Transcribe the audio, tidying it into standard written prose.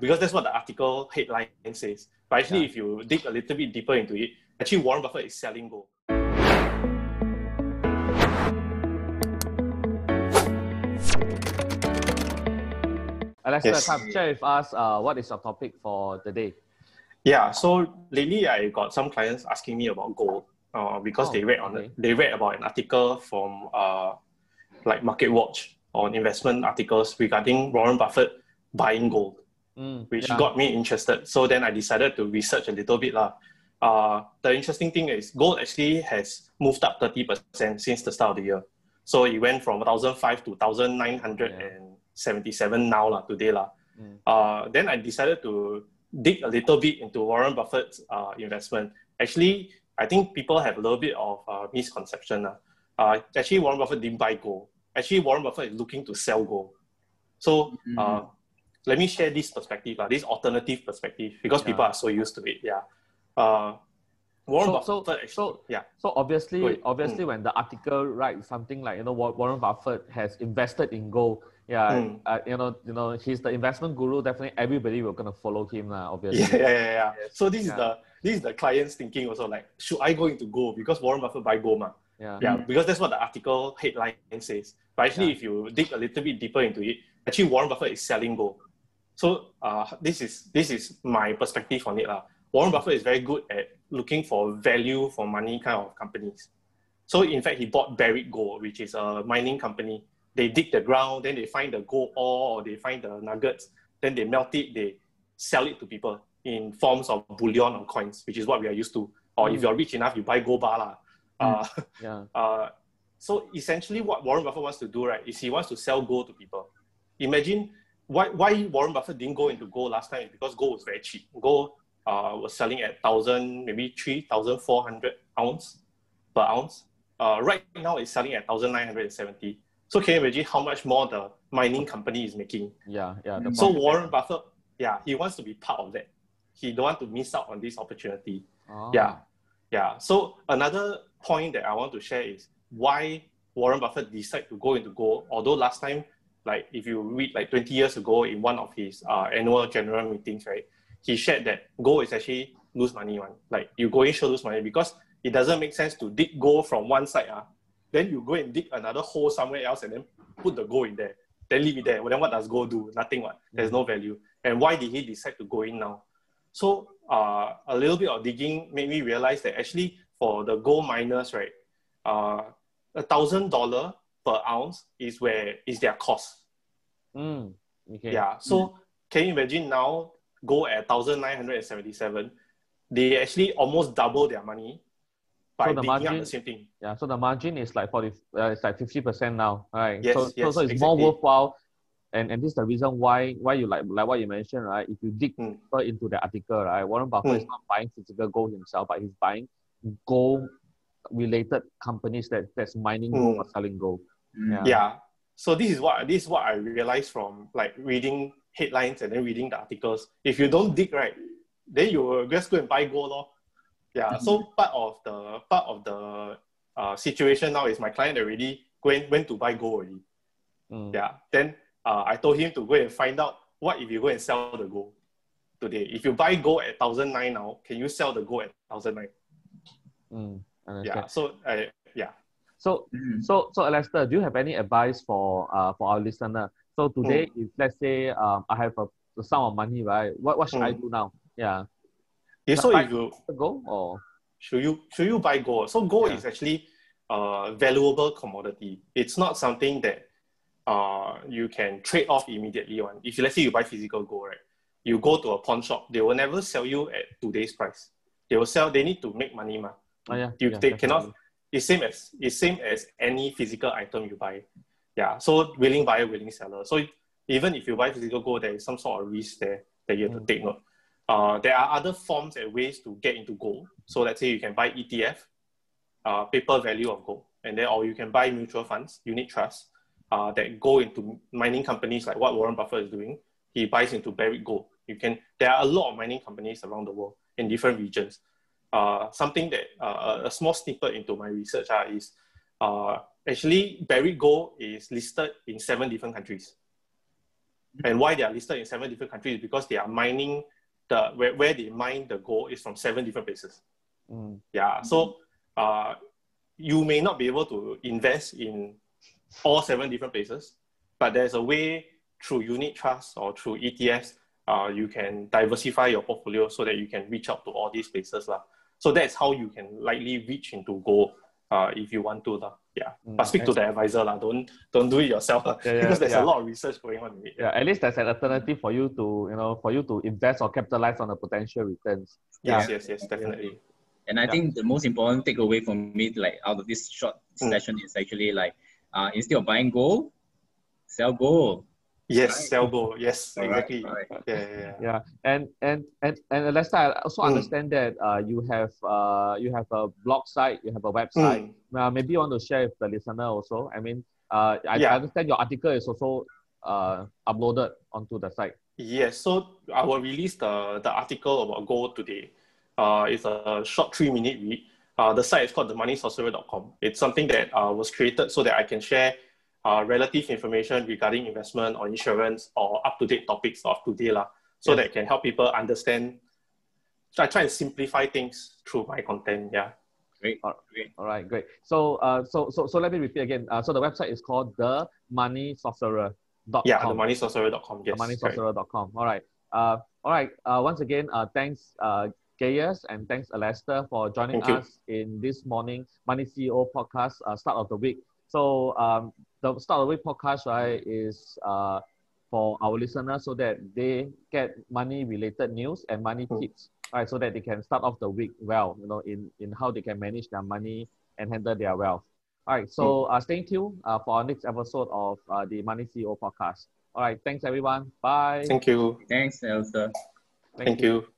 because that's what the article headline says. But actually, if you dig a little bit deeper into it, actually Warren Buffett is selling gold. Alastair, come share with us what is your topic for today? Yeah, so lately I got some clients asking me about gold because they read about an article from like MarketWatch on investment articles regarding Warren Buffett buying gold, which got me interested. So then I decided to research a little bit. The interesting thing is gold actually has moved up 30% since the start of the year. So it went from 1,005 to 1,977 now today. Then I decided to dig a little bit into Warren Buffett's investment. Actually, I think people have a little bit of misconception. Actually, Warren Buffett didn't buy gold. Actually, Warren Buffett is looking to sell gold. So let me share this perspective, this alternative perspective, because people are so used to it. So obviously when the article writes something like, Warren Buffett has invested in gold, he's the investment guru, definitely everybody will gonna follow him, obviously. So this is the client's thinking also, like, should I go into gold because Warren Buffett buy gold, ma? Because that's what the article headline says. But actually, if you dig a little bit deeper into it, actually Warren Buffett is selling gold. So this is my perspective on it. Warren Buffett is very good at looking for value for money kind of companies. So in fact, he bought Barrick Gold, which is a mining company. They dig the ground, then they find the gold ore, or they find the nuggets, then they melt it, they sell it to people in forms of bullion or coins, which is what we are used to. Or if you're rich enough, you buy gold bar. So essentially what Warren Buffett wants to do, right, is he wants to sell gold to people. Imagine why Warren Buffett didn't go into gold last time is because gold was very cheap. Gold was selling at 1,000, maybe 3,400 ounce per ounce. Right now it's selling at 1,970. So can you imagine how much more the mining company is making? So Warren Buffett, he wants to be part of that. He don't want to miss out on this opportunity. So another point that I want to share is why Warren Buffett decided to go into gold. Although last time, like if you read like 20 years ago in one of his annual general meetings, right, he shared that gold is actually lose money one. Like you go in, sure lose money because it doesn't make sense to dig gold from one side. Then you go and dig another hole somewhere else and then put the gold in there. Then leave it there. Well, then what does gold do? Nothing. There's no value. And why did he decide to go in now? So a little bit of digging made me realize that actually for the gold miners, right, $1,000 per ounce is their cost. So can you imagine now gold at 1,977? They actually almost double their money. So the margin, the same thing. So the margin is like 40, it's like 50% now, right? So it's more worthwhile, and this is the reason why you like what you mentioned, right? If you dig deeper into the article, right, Warren Buffett is not buying physical gold himself, but he's buying gold-related companies that's mining gold or selling gold. So this is what I realized from like reading headlines and then reading the articles. If you don't dig right, then you will just go and buy gold, lor. So part of the situation now is my client already went to buy gold already. Then I told him to go and find out what if you go and sell the gold today. If you buy gold at 1,009 now, can you sell the gold at 1,009? So Alastair, do you have any advice for our listener? So today, if let's say I have a sum of money, right? What should I do now? So if you gold or should you buy gold? So gold is actually a valuable commodity. It's not something that you can trade off immediately on. If let's say you buy physical gold, right? You go to a pawn shop, they will never sell you at today's price. They will sell. They need to make money, ma. They cannot. It's same as any physical item you buy. So willing buyer, willing seller. So even if you buy physical gold, there is some sort of risk there that you have to take note. There are other forms and ways to get into gold. So let's say you can buy ETF, paper value of gold, and then or you can buy mutual funds, unit trusts that go into mining companies like what Warren Buffett is doing. He buys into Barrick Gold. There are a lot of mining companies around the world in different regions. Something that a small snippet into my research is actually Barrick Gold is listed in 7 different countries. And why they are listed in 7 different countries is because they are mining, where they mine the gold is from 7 different places. Mm. Yeah, so you may not be able to invest in all 7 different places, but there's a way through unit trusts or through ETFs, you can diversify your portfolio so that you can reach out to all these places. So that's how you can likely reach into gold if you want to. Yeah, but speak to the advisor. Don't do it yourself because there's a lot of research going on in it. Yeah, at least there's an alternative for you to, for you to invest or capitalize on the potential returns. Yes, yes, definitely. And I think the most important takeaway for me, out of this short session, is actually instead of buying gold, sell gold. Yes, right. Sell gold. Yes, exactly. Right. And Alastair, I also understand that you have a blog site, you have a website. Maybe you want to share with the listener also. I mean, I understand your article is also uploaded onto the site. Yes, so I will release the article about gold today. It's a short 3-minute read. The site is called themoneysorcerer.com. It's something that was created so that I can share relative information regarding investment or insurance or up-to-date topics of today so that can help people understand. So I try and simplify things through my content. Great. All right, great. So so let me repeat again. So the website is called themoneysorcerer.com. Yeah, themoneysorcerer.com. Yes, themoneysorcerer.com. All right. Once again, thanks Gaius, and thanks Alastair for joining us in this morning Money CEO podcast, start of the week. So the Start of the Week podcast, right, is for our listeners so that they get money-related news and money tips, right, so that they can start off the week well, in how they can manage their money and handle their wealth. All right, so stay tuned for our next episode of the Money CEO podcast. All right, thanks, everyone. Bye. Thank you. Thanks, Elsa. Thank you.